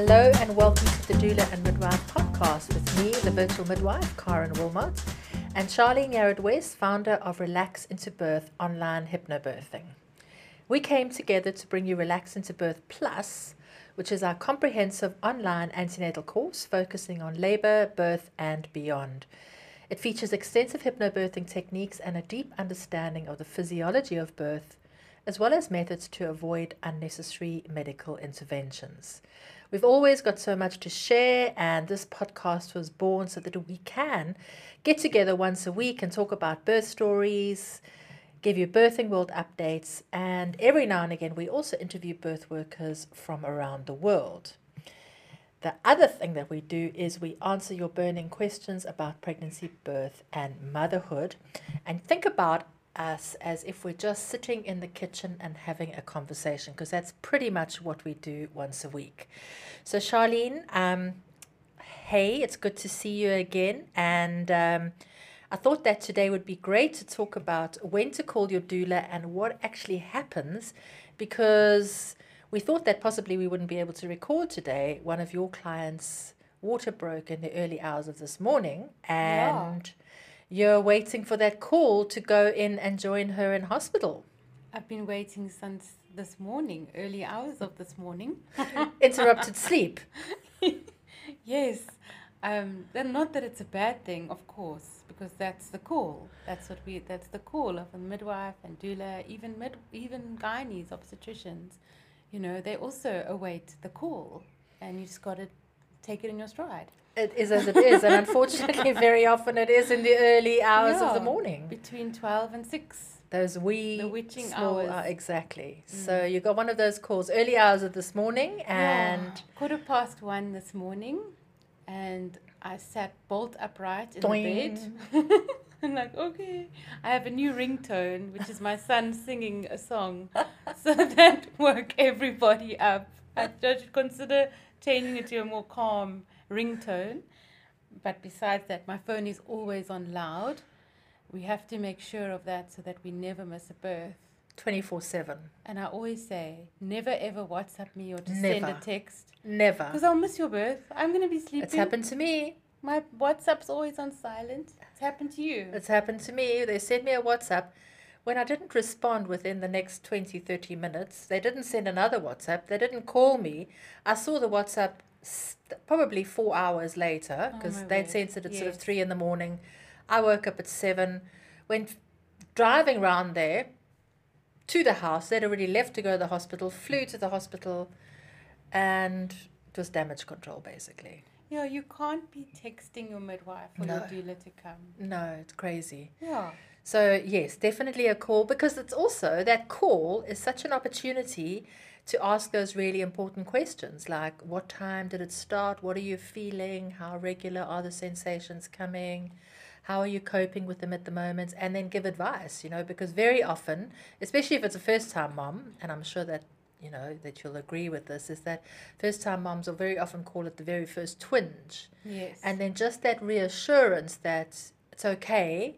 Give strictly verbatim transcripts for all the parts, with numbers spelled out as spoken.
Hello and welcome to the Doula and Midwife podcast with me, the virtual midwife, Karen Wilmot, and Charlene Yarad-West, founder of Relax Into Birth Online Hypnobirthing. We came together to bring you Relax Into Birth Plus, which is our comprehensive online antenatal course focusing on labor, birth, and beyond. It features extensive hypnobirthing techniques and a deep understanding of the physiology of birth, as well as methods to avoid unnecessary medical interventions. We've always got so much to share, and this podcast was born so that we can get together once a week and talk about birth stories, give you birthing world updates, and every now and again we also interview birth workers from around the world. The other thing that we do is we answer your burning questions about pregnancy, birth, and motherhood, and think about us as if we're just sitting in the kitchen and having a conversation, because that's pretty much what we do once a week. So Charlene, um, hey, it's good to see you again, and um, I thought that today would be great to talk about when to call your doula and what actually happens, because we thought that possibly we wouldn't be able to record today. One of your clients' water broke in the early hours of this morning, and... Yeah. You're waiting for that call to go in and join her in hospital. I've been waiting since this morning, early hours of this morning. Interrupted sleep. Yes. Um, and not that it's a bad thing, of course, because that's the call. That's what we. That's the call of a midwife and doula, even mid, even gynies, obstetricians. You know, they also await the call, and you just got to take it in your stride. It is as it is, and unfortunately very often it is in the early hours yeah, of the morning. Between twelve and six. Those wee the witching small hours. Hour, exactly. Mm. So you got one of those calls, early hours of this morning, and... Yeah. Quarter past one this morning, and I sat bolt upright in Doing. the bed. I'm like, okay. I have a new ringtone, which is my son singing a song. So that woke everybody up. I should consider changing it to a more calm ringtone, but besides that, my phone is always on loud. We have to make sure of that so that we never miss a birth. twenty-four seven. And I always say, never ever WhatsApp me or just never. send a text. Never. Because I'll miss your birth. I'm going to be sleeping. It's happened to me. My WhatsApp's always on silent. It's happened to you. It's happened to me. They sent me a WhatsApp. When I didn't respond within the next twenty, thirty minutes, they didn't send another WhatsApp. They didn't call me. I saw the WhatsApp St- probably four hours later, because oh they'd sent it at yes. sort of three in the morning. I woke up at seven, went driving round there to the house. They'd already left to go to the hospital, flew to the hospital, and it was damage control basically. Yeah, you can't be texting your midwife or no. your doula to come. No, it's crazy. Yeah. So yes, definitely a call, because it's also, that call is such an opportunity to ask those really important questions, like what time did it start, what are you feeling, how regular are the sensations coming, how are you coping with them at the moment, and then give advice, you know, because very often, especially if it's a first-time mom, and I'm sure that, you know, that you'll agree with this, is that first-time moms will very often call it the very first twinge. Yes. And then just that reassurance that it's okay,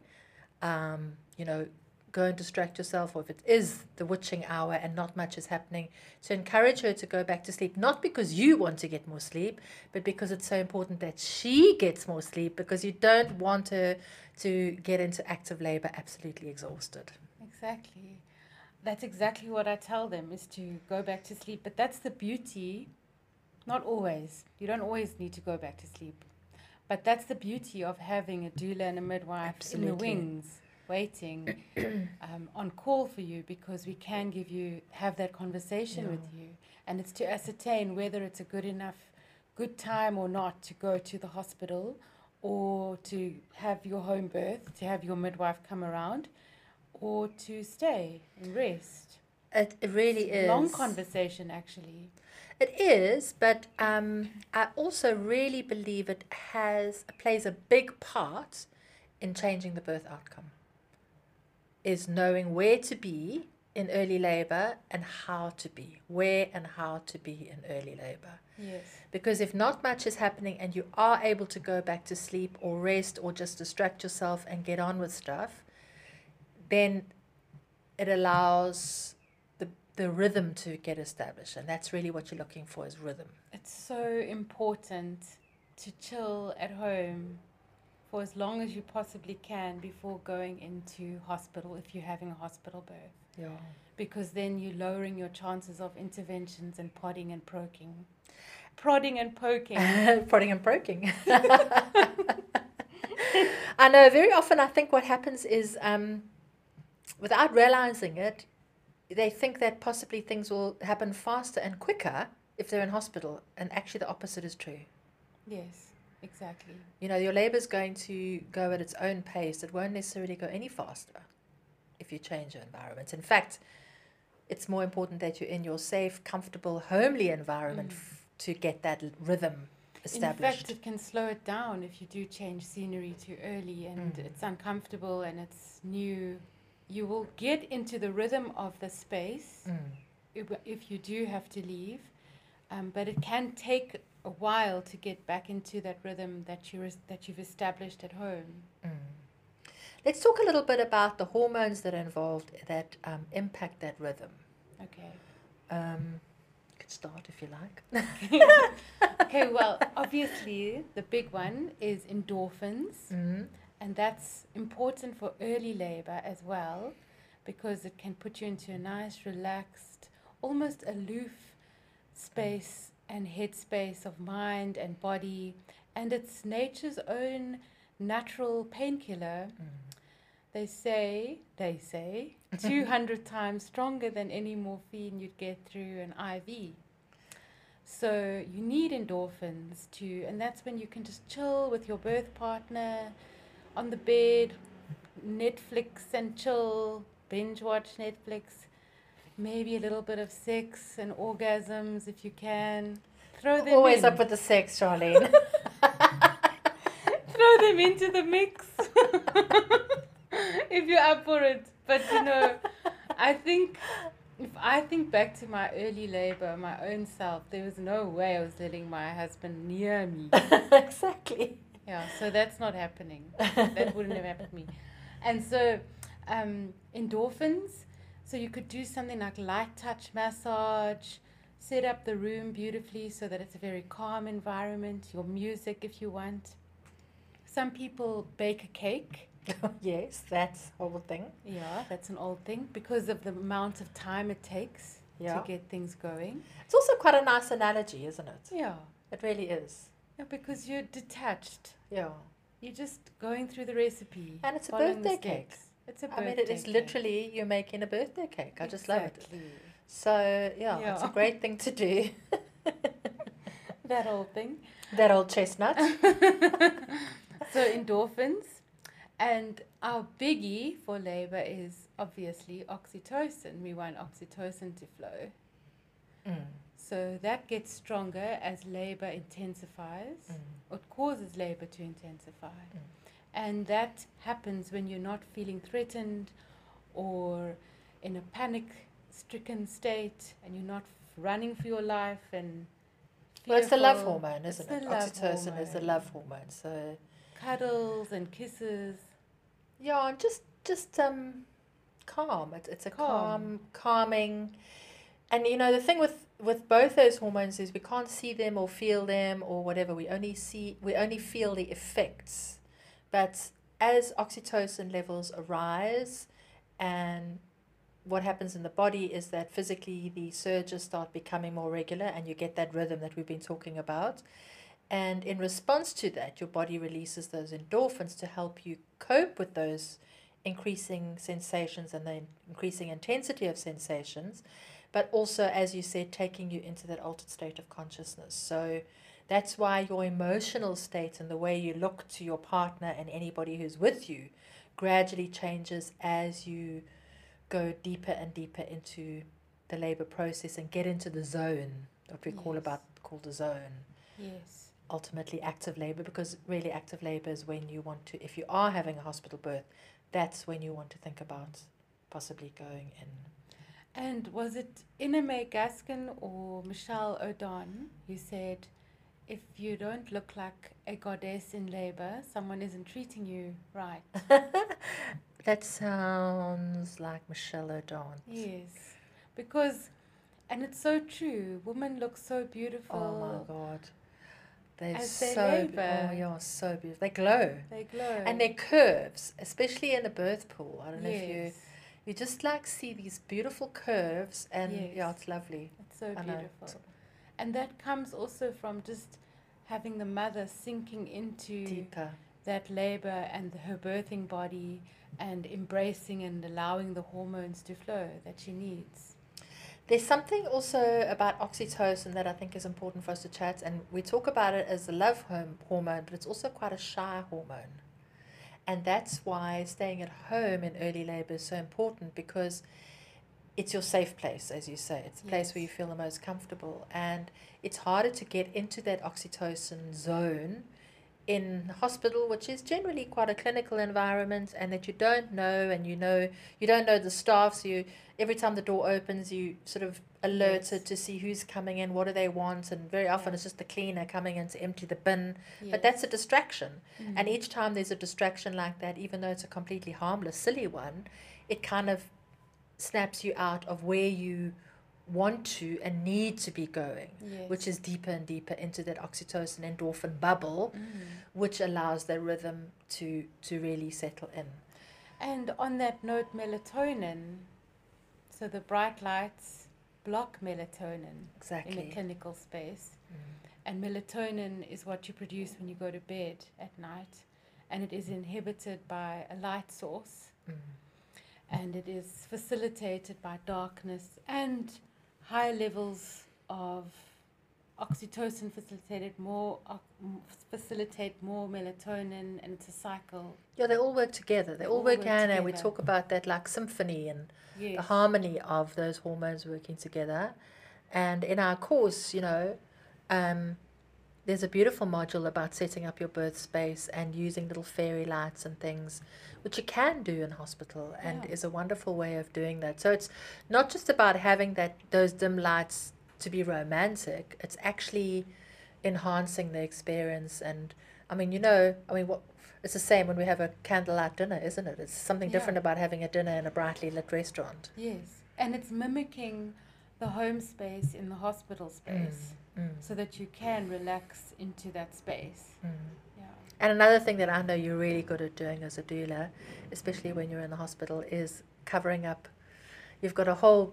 um, you know, go and distract yourself, or if it is the witching hour and not much is happening, to encourage her to go back to sleep, not because you want to get more sleep, but because it's so important that she gets more sleep, because you don't want her to get into active labor absolutely exhausted. Exactly. That's exactly what I tell them, is to go back to sleep. But that's the beauty. Not always. You don't always need to go back to sleep. But that's the beauty of having a doula and a midwife absolutely. in the wings, waiting um, on call for you, because we can give you have that conversation yeah. with you, and it's to ascertain whether it's a good enough good time or not to go to the hospital or to have your home birth, to have your midwife come around, or to stay and rest. It, it really it's is a long conversation actually. It is, but um, I also really believe it has plays a big part in changing the birth outcome, is knowing where to be in early labor and how to be, where and how to be in early labor. Yes. Because if not much is happening and you are able to go back to sleep or rest or just distract yourself and get on with stuff, then it allows the the rhythm to get established. And that's really what you're looking for, is rhythm. It's so important to chill at home for as long as you possibly can before going into hospital if you're having a hospital birth. Yeah. Because then you're lowering your chances of interventions and prodding and poking. Prodding and poking. Prodding and poking. I know, very often I think what happens is, um, without realizing it, they think that possibly things will happen faster and quicker if they're in hospital. And actually the opposite is true. Yes. Exactly. You know, your labour is going to go at its own pace. It won't necessarily go any faster if you change your environment. In fact, it's more important that you're in your safe, comfortable, homely environment mm. f to get that rhythm established. In fact, it can slow it down if you do change scenery too early and mm. it's uncomfortable and it's new. You will get into the rhythm of the space mm. if, if you do have to leave, um, but it can take a while to get back into that rhythm that you that you've established at home. Mm. Let's talk a little bit about the hormones that are involved that um, impact that rhythm. Okay. Um, you could start if you like. Okay. Well, obviously the big one is endorphins, mm. and that's important for early labour as well, because it can put you into a nice, relaxed, almost aloof space. Mm. And headspace of mind and body, and it's nature's own natural painkiller. Mm. They say, they say, two hundred times stronger than any morphine you'd get through an I V. So you need endorphins too, and that's when you can just chill with your birth partner on the bed, Netflix and chill, binge watch Netflix. Maybe a little bit of sex and orgasms if you can. Throw them Always in. Up with the sex, Charlene. Throw them into the mix if you're up for it. But, you know, I think, if I think back to my early labor, my own self, there was no way I was letting my husband near me. Exactly. Yeah, so that's not happening. That wouldn't have happened to me. And so um, endorphins... So you could do something like light touch massage, set up the room beautifully so that it's a very calm environment, your music if you want. Some people bake a cake. Yes, that's an old thing. Yeah, that's an old thing because of the amount of time it takes yeah. to get things going. It's also quite a nice analogy, isn't it? Yeah. It really is. Yeah, because you're detached. Yeah. You're just going through the recipe. And it's a birthday cake. It's a birthday I mean, it is literally cake. You're making a birthday cake. I exactly. just love it. So, yeah, yeah, it's a great thing to do. That old thing. That old chestnut. So, endorphins. And our biggie for labor is obviously oxytocin. We want oxytocin to flow. Mm. So, that gets stronger as labor intensifies. Mm. It causes labor to intensify. Mm. And that happens when you're not feeling threatened or in a panic-stricken state and you're not running for your life. And well, it's the love hormone, isn't it? Oxytocin is the love hormone. So cuddles and kisses. Yeah, and just, just um, calm. It, it's a calm. calm, calming. And, you know, the thing with, with both those hormones is we can't see them or feel them or whatever. We only see, we only feel the effects. But as oxytocin levels arise, and what happens in the body is that physically the surges start becoming more regular and you get that rhythm that we've been talking about. And in response to that, your body releases those endorphins to help you cope with those increasing sensations and the increasing intensity of sensations, but also, as you said, taking you into that altered state of consciousness. So that's why your emotional state and the way you look to your partner and anybody who's with you gradually changes as you go deeper and deeper into the labor process and get into the zone, what we yes. call about call the zone. Yes. Ultimately active labor, because really active labor is when you want to, if you are having a hospital birth, that's when you want to think about possibly going in. And was it Ina May Gaskin or Michelle O'Donnell who said, if you don't look like a goddess in labor, someone isn't treating you right? That sounds like Michelle O'Donnell. Yes. because, and it's so true, women look so beautiful. Oh my God. They're as they so labor. Oh yeah, so beautiful. They glow. They glow. And their curves, especially in the birth pool. I don't know yes. if you, you just like see these beautiful curves, and yes. yeah, it's lovely. It's so I beautiful. Know. And that comes also from just having the mother sinking into deeper that labor and her birthing body, and embracing and allowing the hormones to flow that she needs. There's something also about oxytocin that I think is important for us to chat, and we talk about it as a love hormone, but it's also quite a shy hormone. And that's why staying at home in early labor is so important, because it's your safe place, as you say. It's a place yes. where you feel the most comfortable, and it's harder to get into that oxytocin zone in hospital, which is generally quite a clinical environment, and that you don't know, and you know you don't know the staff, so you every time the door opens you sort of alerted yes. to see who's coming in, what do they want, and very often yeah. it's just the cleaner coming in to empty the bin yes. but that's a distraction. Mm-hmm. And each time there's a distraction like that, even though it's a completely harmless, silly one, it kind of snaps you out of where you want to and need to be going, yes. which is deeper and deeper into that oxytocin endorphin bubble, mm. which allows the rhythm to to really settle in. And on that note, melatonin, so the bright lights block melatonin exactly. in the clinical space, mm. and melatonin is what you produce when you go to bed at night, and it is inhibited by a light source, mm. and it is facilitated by darkness and high levels of oxytocin facilitated more uh, facilitate more melatonin, and it's a cycle. Yeah, they all work together. They all, all work, work together. And we talk about that like symphony and yes. the harmony of those hormones working together. And in our course, you know, um, there's a beautiful module about setting up your birth space and using little fairy lights and things, which you can do in hospital, and yeah. is a wonderful way of doing that. So it's not just about having that those dim lights to be romantic. It's actually enhancing the experience. And I mean, you know, I mean, what it's the same when we have a candlelight dinner, isn't it? It's something yeah. different about having a dinner in a brightly lit restaurant. Yes, and it's mimicking the home space in the hospital space. Mm. Mm. So that you can relax into that space. Mm. Yeah. And another thing that I know you're really good at doing as a doula, especially when you're in the hospital, is covering up. You've got a whole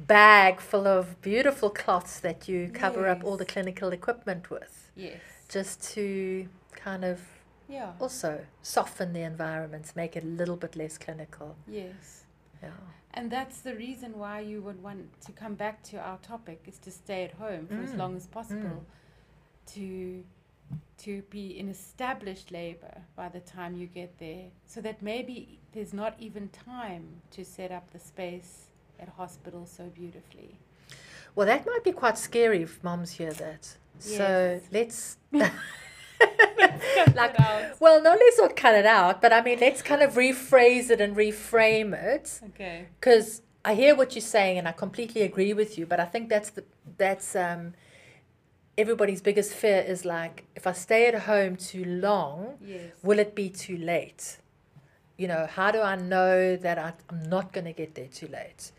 bag full of beautiful cloths that you cover yes. up all the clinical equipment with. Yes. Just to kind of yeah. also soften the environment, make it a little bit less clinical. Yes. Yeah. And that's the reason why you would want to come back to our topic, is to stay at home for mm. as long as possible, mm. to to be in established labor by the time you get there, so that maybe there's not even time to set up the space at hospital so beautifully. Well, that might be quite scary if moms hear that. Yes. So let's... like, well, no, let's not cut it out, but I mean, let's kind of rephrase it and reframe it. Okay. Because I hear what you're saying, and I completely agree with you, but I think that's the that's um everybody's biggest fear is like, if I stay at home too long, yes. will it be too late? You know, how do I know that I, I'm not going to get there too late?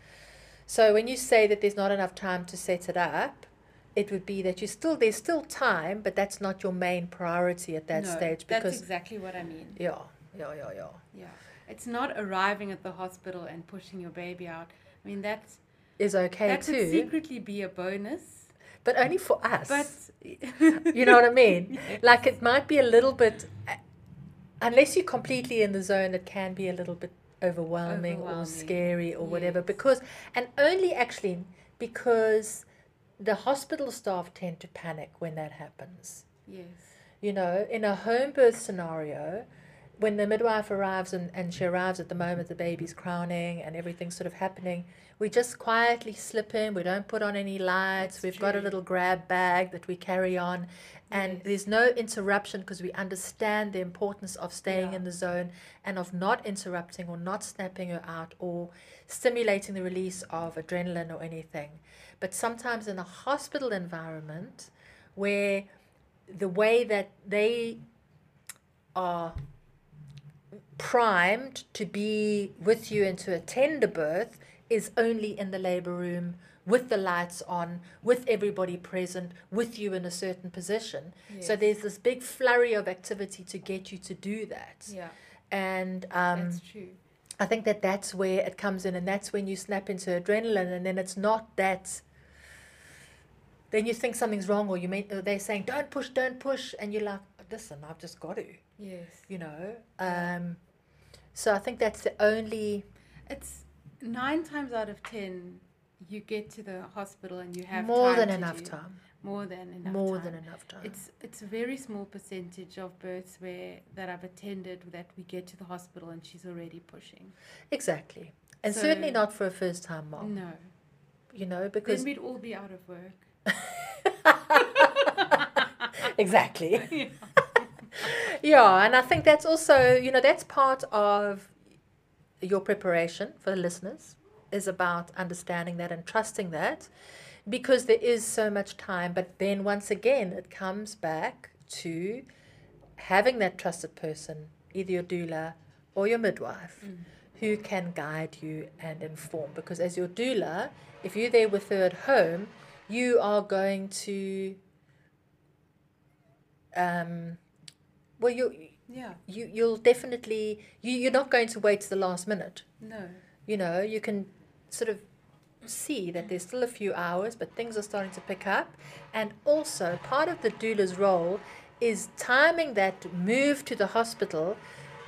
So when you say that there's not enough time to set it up, it would be that you still there's still time, but that's not your main priority at that no, stage. Because that's exactly what I mean. Yeah, yeah, yeah, yeah. Yeah, it's not arriving at the hospital and pushing your baby out. I mean, that is okay that too. That could secretly be a bonus, but only for us. But you know what I mean. Yes. Like, it might be a little bit, unless you're completely in the zone, it can be a little bit overwhelming, overwhelming. or scary or yes. whatever. Because and only actually because. The hospital staff tend to panic when that happens. Yes. You know, in a home birth scenario, when the midwife arrives and, and she arrives at the moment the baby's crowning and everything's sort of happening, we just quietly slip in. We don't put on any lights. That's We've true. got a little grab bag that we carry on. And yes. there's no interruption, because we understand the importance of staying yeah. in the zone and of not interrupting or not snapping her out or stimulating the release of adrenaline or anything. But sometimes in a hospital environment, where the way that they are primed to be with you and to attend a birth is only in the labor room with the lights on, with everybody present, with you in a certain position. Yes. So there's this big flurry of activity to get you to do that. Yeah. And um, that's true. I think that that's where it comes in, and that's when you snap into adrenaline, and then it's not that... Then you think something's wrong, or you may, or they're saying, don't push, don't push, and you're like, listen, I've just got to. Yes. You know? Um, so I think that's the only... It's nine times out of ten... You get to the hospital and you have more than enough time. More than enough time. More than enough time. It's it's a very small percentage of births where that I've attended that we get to the hospital and she's already pushing. Exactly, and so, certainly not for a first-time mom. No, you know, because then we'd all be out of work. Exactly. Yeah. Yeah, and I think that's also, you know, that's part of your preparation for the listeners. Is about understanding that and trusting that, because there is so much time. But then once again, it comes back to having that trusted person, either your doula or your midwife, mm. who can guide you and inform. Because as your doula, if you're there with her at home, you are going to, um, well, you yeah, you you'll definitely you you're not going to wait to the last minute. No, you know you can. Sort of see that there's still a few hours, but things are starting to pick up. And also part of the doula's role is timing that move to the hospital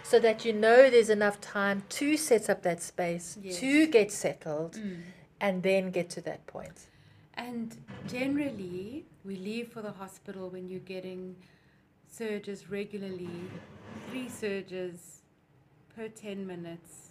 so that you know there's enough time to set up that space, yes. to get settled, mm. and then get to that point. And generally we leave for the hospital when you're getting surges regularly, three surges per ten minutes.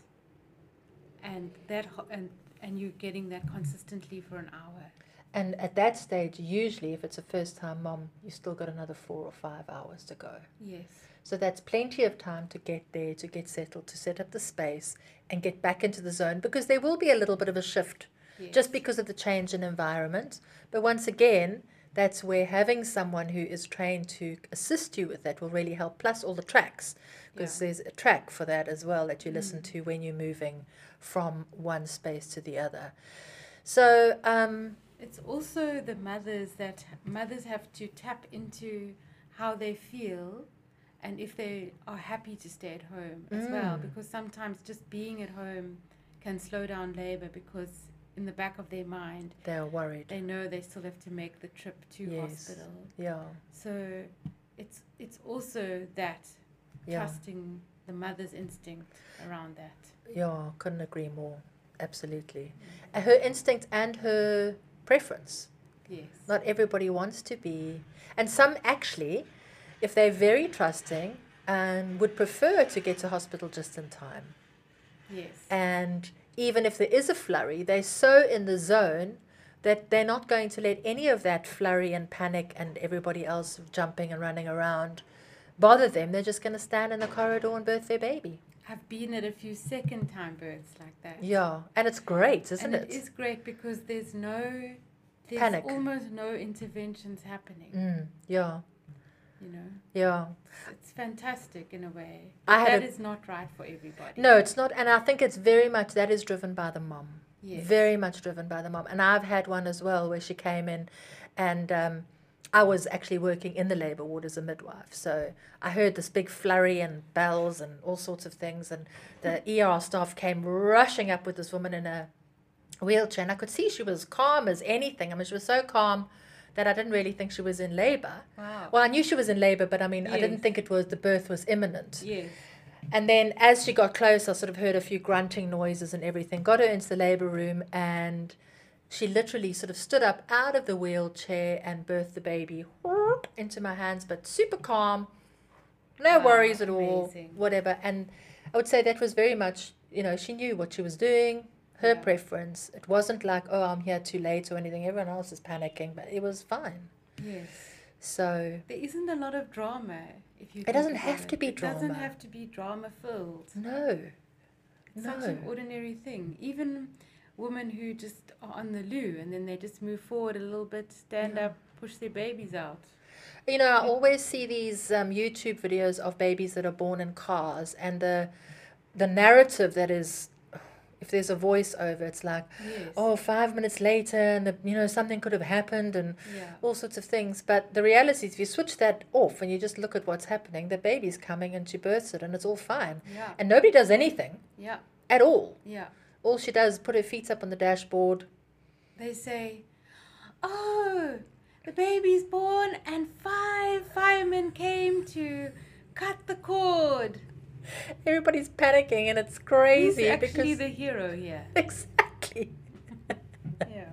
And that and and you're getting that consistently for an hour. And at that stage, usually, if it's a first-time mom, you still got another four or five hours to go. Yes. So that's plenty of time to get there, to get settled, to set up the space, and get back into the zone, because there will be a little bit of a shift, yes. just because of the change in environment. But once again, that's where having someone who is trained to assist you with that will really help, plus all the tracks, because yeah. there's a track for that as well that you listen mm. to when you're moving from one space to the other. So um, it's also the mothers that mothers have to tap into how they feel and if they are happy to stay at home mm. as well, because sometimes just being at home can slow down labor, because in the back of their mind, they're worried. They know they still have to make the trip to yes. hospital. Yeah. So it's it's also that yeah. trusting the mother's instinct around that. Yeah, couldn't agree more. Absolutely. Mm. Her instinct and her preference. Yes. Not everybody wants to be. And some actually, if they're very trusting, um, would prefer to get to hospital just in time. Yes. And even if there is a flurry, they're so in the zone that they're not going to let any of that flurry and panic and everybody else jumping and running around bother them. They're just going to stand in the corridor and birth their baby. I've been at a few second-time births like that. Yeah, and it's great, isn't it? It is great, because there's no... There's panic. Almost no interventions happening. Mm, yeah. You know, yeah, it's fantastic in a way. I that a, is not right for everybody. No, it's not, and I think it's very much that is driven by the mom. Yes, very much driven by the mom. And I've had one as well where she came in, and um, I was actually working in the labour ward as a midwife, so I heard this big flurry and bells and all sorts of things, and the E R staff came rushing up with this woman in a wheelchair, and I could see she was calm as anything. I mean, she was so calm that I didn't really think she was in labour. Wow. Well, I knew she was in labour, but I mean, yes. I didn't think it was, the birth was imminent. Yes. And then as she got close, I sort of heard a few grunting noises and everything. Got her into the labour room, and she literally sort of stood up out of the wheelchair and birthed the baby whoop, into my hands, but super calm, no wow, worries at all, amazing. Whatever. And I would say that was very much, you know, she knew what she was doing. Her yeah. preference. It wasn't like, oh, I'm here too late or anything. Everyone else is panicking, but it was fine. Yes. So there isn't a lot of drama. If you. It doesn't have it. to be it drama. It doesn't have to be drama filled. No. It's no. Such an ordinary thing. Even women who just are on the loo and then they just move forward a little bit, stand yeah. up, push their babies out. You know, I always see these um, YouTube videos of babies that are born in cars, and the the narrative that is. if there's a voiceover, it's like, yes. oh, five minutes later, and the, you know, something could have happened, and yeah. all sorts of things. But the reality is, if you switch that off and you just look at what's happening, the baby's coming and she births it, and it's all fine, yeah. and nobody does anything, yeah, at all. Yeah, all she does is put her feet up on the dashboard. They say, "Oh, the baby's born, and five firemen came to cut the cord." Everybody's panicking, and it's crazy. He's actually the hero here. Exactly. Yeah.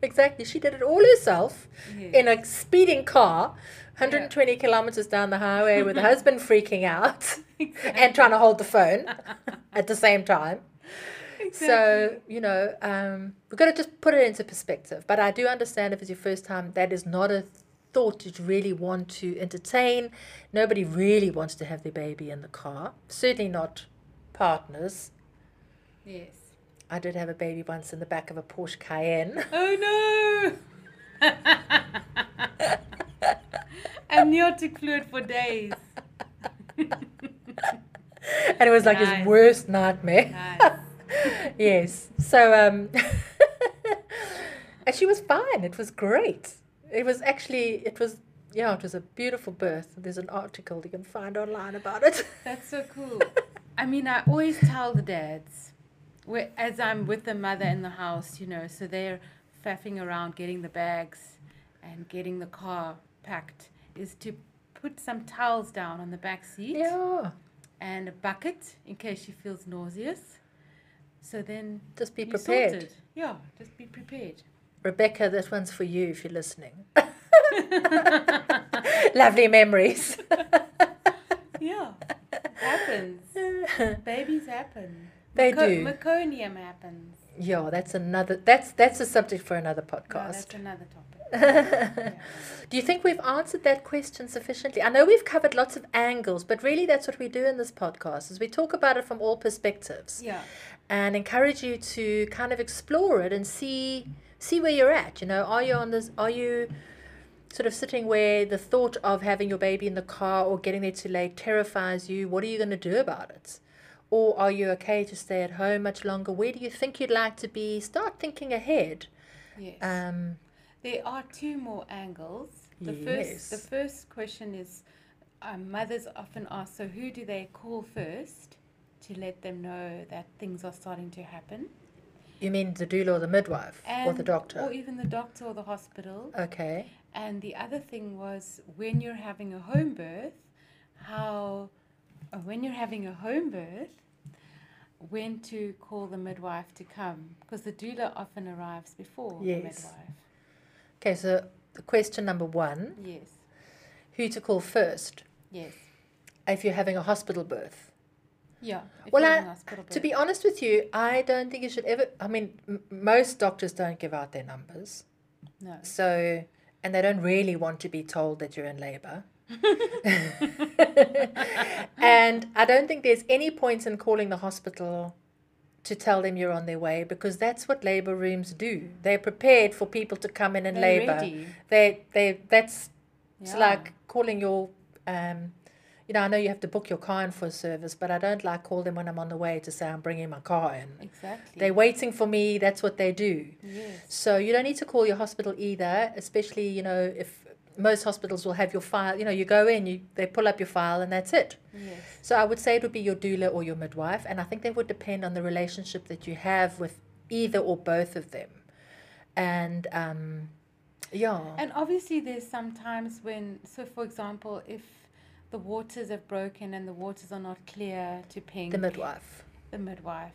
Exactly. She did it all herself, yes. in a speeding car, one hundred twenty yeah. kilometers down the highway, with the husband freaking out, exactly. and trying to hold the phone at the same time. Exactly. So, you know, um, we've got to just put it into perspective. But I do understand if it's your first time, that is not a thought you'd really want to entertain. Nobody really wants to have their baby in the car. Certainly not partners. Yes. I did have a baby once in the back of a Porsche Cayenne. Oh, no! Amniotic fluid for days. And it was like nice. His worst nightmare. Nice. Yes. So, um, and she was fine. It was great. It was actually, it was, yeah, it was a beautiful birth. There's an article you can find online about it. That's so cool. I mean, I always tell the dads, as I'm with the mother in the house, you know, so they're faffing around getting the bags and getting the car packed, is to put some towels down on the back seat. Yeah. And a bucket in case she feels nauseous. So then just be prepared. Sorted. Yeah, just be prepared. Rebecca, that one's for you if you're listening. Lovely memories. Yeah, it happens. Babies happen. They Maco do. Meconium happens. Yeah, that's another. That's that's a subject for another podcast. No, that's another topic. Yeah. Do you think we've answered that question sufficiently? I know we've covered lots of angles, but really that's what we do in this podcast, is we talk about it from all perspectives. Yeah. And encourage you to kind of explore it and see see where you're at. You know, are you on this? Are you sort of sitting where the thought of having your baby in the car or getting there too late terrifies you? What are you going to do about it? Or are you okay to stay at home much longer? Where do you think you'd like to be? Start thinking ahead. Yes. Um, there are two more angles. The yes. first, the first question is, uh, mothers often ask, so who do they call first to let them know that things are starting to happen? You mean the doula or the midwife and, or the doctor? Or even the doctor or the hospital. Okay. And the other thing was, when you're having a home birth, how... when you're having a home birth, when to call the midwife to come, because the doula often arrives before yes. the midwife. Okay, so the question number one. Yes. Who to call first? Yes. If you're having a hospital birth. Yeah. Well, I, to be honest with you, I don't think you should ever, I mean, m most doctors don't give out their numbers. No. So, and they don't really want to be told that you're in labour. And I don't think there's any point in calling the hospital to tell them you're on their way, because that's what labour rooms do. They're prepared for people to come in and labour. They they that's yeah. it's like calling your um you know, I know you have to book your car in for a service, but I don't like call them when I'm on the way to say I'm bringing my car in. Exactly. They're waiting for me. That's what they do. Yes. So you don't need to call your hospital either, especially, you know, if most hospitals will have your file. You know, you go in, you they pull up your file, and that's it. Yes. So I would say it would be your doula or your midwife, and I think that would depend on the relationship that you have with either or both of them. And, um, yeah. And obviously there's some times when, so for example, if the waters have broken and the waters are not clear to ping... The midwife. The midwife.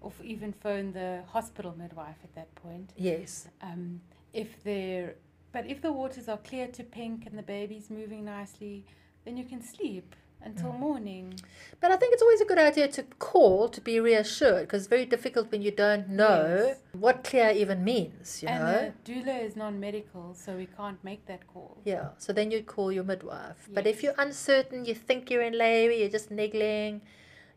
Or even phone the hospital midwife at that point. Yes. Um, if they're... But if the waters are clear to pink and the baby's moving nicely, then you can sleep until mm. morning. But I think it's always a good idea to call to be reassured, because it's very difficult when you don't know yes. what clear even means, you and know. The doula is non-medical, so we can't make that call. Yeah, so then you'd call your midwife. Yes. But if you're uncertain, you think you're in labour, you're just niggling,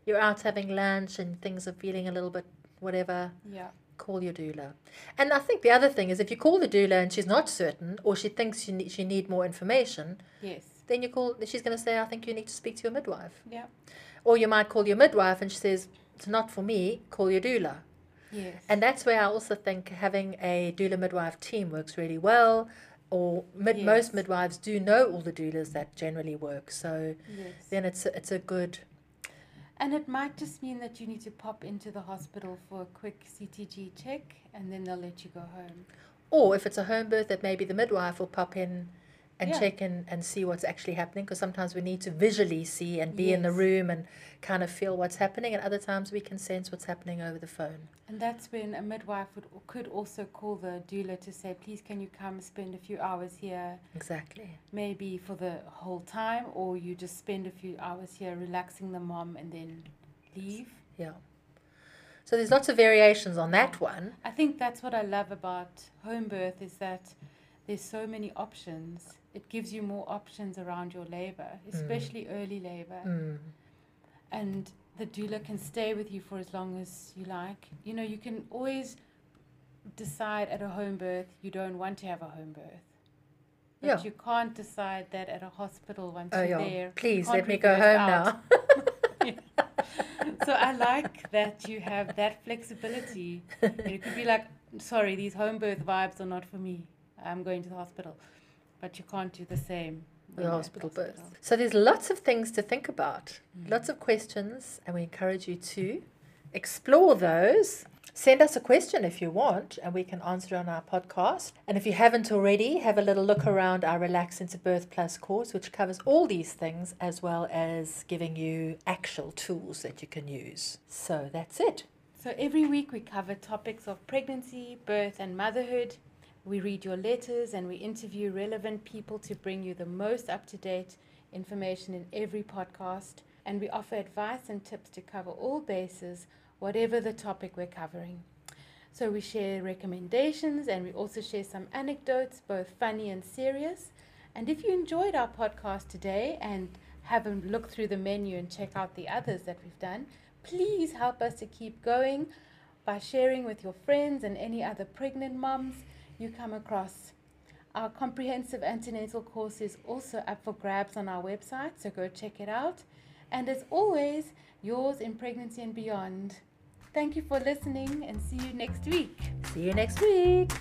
you're out having lunch and things are feeling a little bit whatever. Yeah. Call your doula. And I think the other thing is, if you call the doula and she's not certain, or she thinks you need, she need more information, yes, then you call, she's going to say, I think you need to speak to your midwife. Yeah. Or you might call your midwife and she says, it's not for me, call your doula. Yes. And that's where I also think having a doula midwife team works really well, or mid, yes. most midwives do know all the doulas that generally work, so yes. then it's a, it's a good... And it might just mean that you need to pop into the hospital for a quick C T G check, and then they'll let you go home. Or if it's a home birth, that maybe the midwife will pop in and yeah. check in and see what's actually happening, because sometimes we need to visually see and be yes. in the room and kind of feel what's happening, and other times we can sense what's happening over the phone. And that's when a midwife would, could also call the doula to say, please can you come spend a few hours here? Exactly. Maybe for the whole time, or you just spend a few hours here relaxing the mom and then leave. Yeah. So there's lots of variations on that one. I think that's what I love about home birth, is that there's so many options. It gives you more options around your labor, especially mm. early labor. Mm. And the doula can stay with you for as long as you like. You know, you can always decide at a home birth you don't want to have a home birth. But yeah. you can't decide that at a hospital once oh, you're yeah. there. Please, you let me go home out. now. So I like that you have that flexibility. You could be like, sorry, these home birth vibes are not for me. I'm going to the hospital. But you can't do the same with the hospital birth. So there's lots of things to think about, mm. lots of questions, and we encourage you to explore those. Send us a question if you want, and we can answer it on our podcast. And if you haven't already, have a little look around our Relax Into Birth Plus course, which covers all these things, as well as giving you actual tools that you can use. So that's it. So every week we cover topics of pregnancy, birth, and motherhood. We read your letters and we interview relevant people to bring you the most up-to-date information in every podcast. And we offer advice and tips to cover all bases, whatever the topic we're covering. So we share recommendations, and we also share some anecdotes, both funny and serious. And if you enjoyed our podcast today and have a look through the menu and check out the others that we've done, please help us to keep going by sharing with your friends and any other pregnant moms you come across. Our comprehensive antenatal course is also up for grabs on our website, so go check it out. And as always, yours in pregnancy and beyond. Thank you for listening, and see you next week. See you next week.